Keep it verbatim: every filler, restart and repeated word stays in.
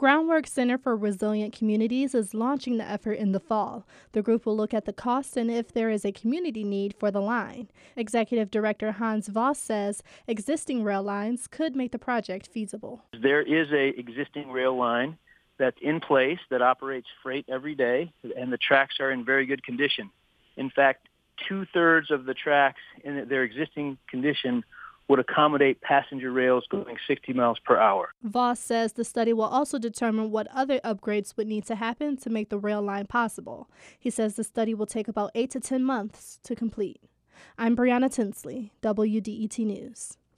Groundwork Center for Resilient Communities is launching the effort in the fall. The group will look at the cost and if there is a community need for the line. Executive Director Hans Voss says existing rail lines could make the project feasible. There is an existing rail line that's in place that operates freight every day, and the tracks are in very good condition. In fact, two-thirds of the tracks in their existing condition would accommodate passenger rails going sixty miles per hour. Voss says the study will also determine what other upgrades would need to happen to make the rail line possible. He says the study will take about eight to ten months to complete. I'm Brianna Tinsley, W D E T News.